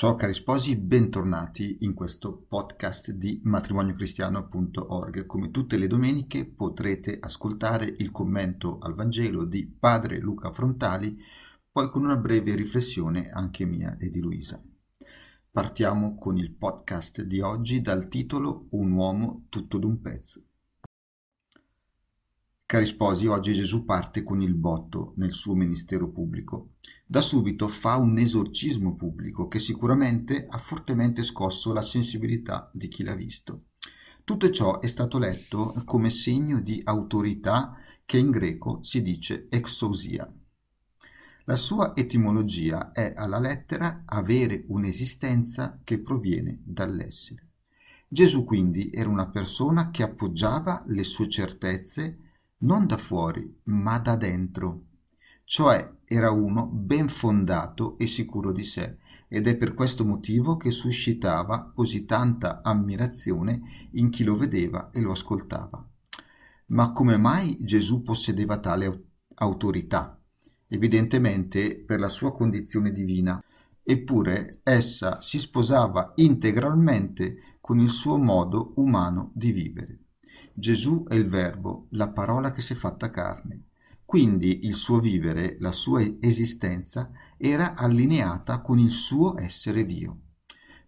Ciao cari sposi, bentornati in questo podcast di matrimoniocristiano.org. Come tutte le domeniche potrete ascoltare il commento al Vangelo di padre Luca Frontali, poi con una breve riflessione anche mia e di Luisa. Partiamo con il podcast di oggi dal titolo Un uomo tutto d'un pezzo. Cari sposi, oggi Gesù parte con il botto nel suo ministero pubblico. Da subito fa un esorcismo pubblico che sicuramente ha fortemente scosso la sensibilità di chi l'ha visto. Tutto ciò è stato letto come segno di autorità che in greco si dice exousia. La sua etimologia è alla lettera avere un'esistenza che proviene dall'essere. Gesù quindi era una persona che appoggiava le sue certezze non da fuori, ma da dentro. Cioè era uno ben fondato e sicuro di sé, ed è per questo motivo che suscitava così tanta ammirazione in chi lo vedeva e lo ascoltava. Ma come mai Gesù possedeva tale autorità? Evidentemente per la sua condizione divina, eppure essa si sposava integralmente con il suo modo umano di vivere. Gesù è il Verbo, la parola che si è fatta carne. Quindi il suo vivere, la sua esistenza, era allineata con il suo essere Dio.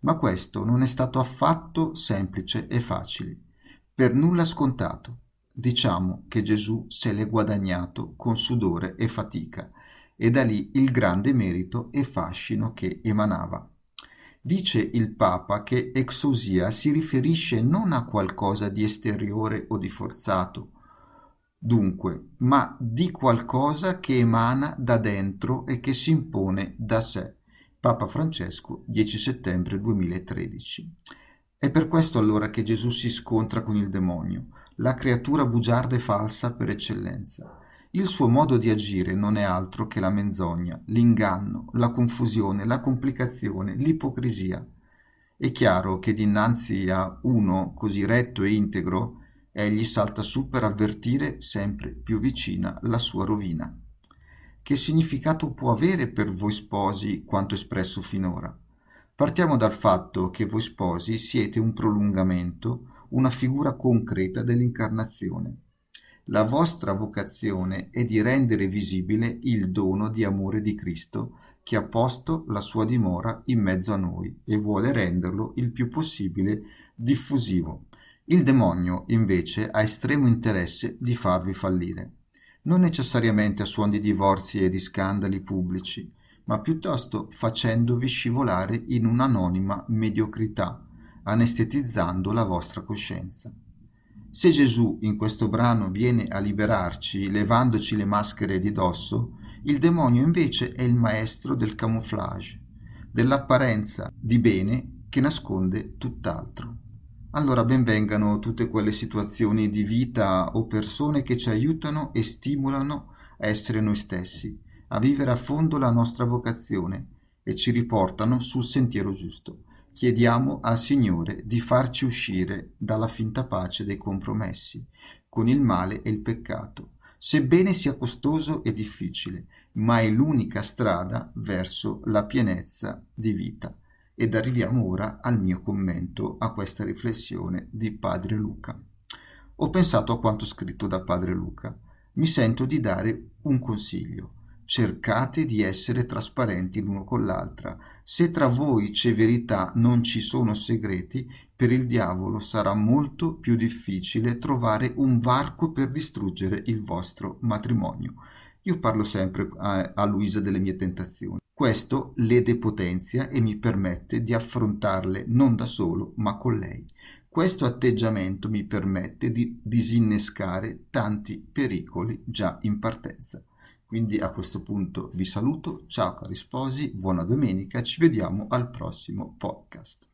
Ma questo non è stato affatto semplice e facile, per nulla scontato. Diciamo che Gesù se l'è guadagnato con sudore e fatica, e da lì il grande merito e fascino che emanava. Dice il Papa che exousia si riferisce non a qualcosa di esteriore o di forzato, dunque, ma di qualcosa che emana da dentro e che si impone da sé. Papa Francesco, 10 settembre 2013. È per questo allora che Gesù si scontra con il demonio, la creatura bugiarda e falsa per eccellenza. Il suo modo di agire non è altro che la menzogna, l'inganno, la confusione, la complicazione, l'ipocrisia. È chiaro che dinanzi a uno così retto e integro, egli salta su per avvertire sempre più vicina la sua rovina. Che significato può avere per voi sposi quanto espresso finora? Partiamo dal fatto che voi sposi siete un prolungamento, una figura concreta dell'incarnazione. La vostra vocazione è di rendere visibile il dono di amore di Cristo che ha posto la sua dimora in mezzo a noi e vuole renderlo il più possibile diffusivo. Il demonio, invece, ha estremo interesse di farvi fallire, non necessariamente a suon di divorzi e di scandali pubblici, ma piuttosto facendovi scivolare in un'anonima mediocrità, anestetizzando la vostra coscienza. Se Gesù in questo brano viene a liberarci levandoci le maschere di dosso, il demonio invece è il maestro del camouflage, dell'apparenza di bene che nasconde tutt'altro. Allora benvengano tutte quelle situazioni di vita o persone che ci aiutano e stimolano a essere noi stessi, a vivere a fondo la nostra vocazione e ci riportano sul sentiero giusto. Chiediamo al Signore di farci uscire dalla finta pace dei compromessi, con il male e il peccato, sebbene sia costoso e difficile, ma è l'unica strada verso la pienezza di vita. Ed arriviamo ora al mio commento a questa riflessione di padre Luca. Ho pensato a quanto scritto da padre Luca. Mi sento di dare un consiglio. Cercate di essere trasparenti l'uno con l'altra. Se tra voi c'è verità, non ci sono segreti, per il diavolo sarà molto più difficile trovare un varco per distruggere il vostro matrimonio. Io parlo sempre a Luisa delle mie tentazioni. Questo le depotenzia e mi permette di affrontarle non da solo, ma con lei. Questo atteggiamento mi permette di disinnescare tanti pericoli già in partenza. Quindi a questo punto vi saluto, ciao cari sposi, buona domenica, ci vediamo al prossimo podcast.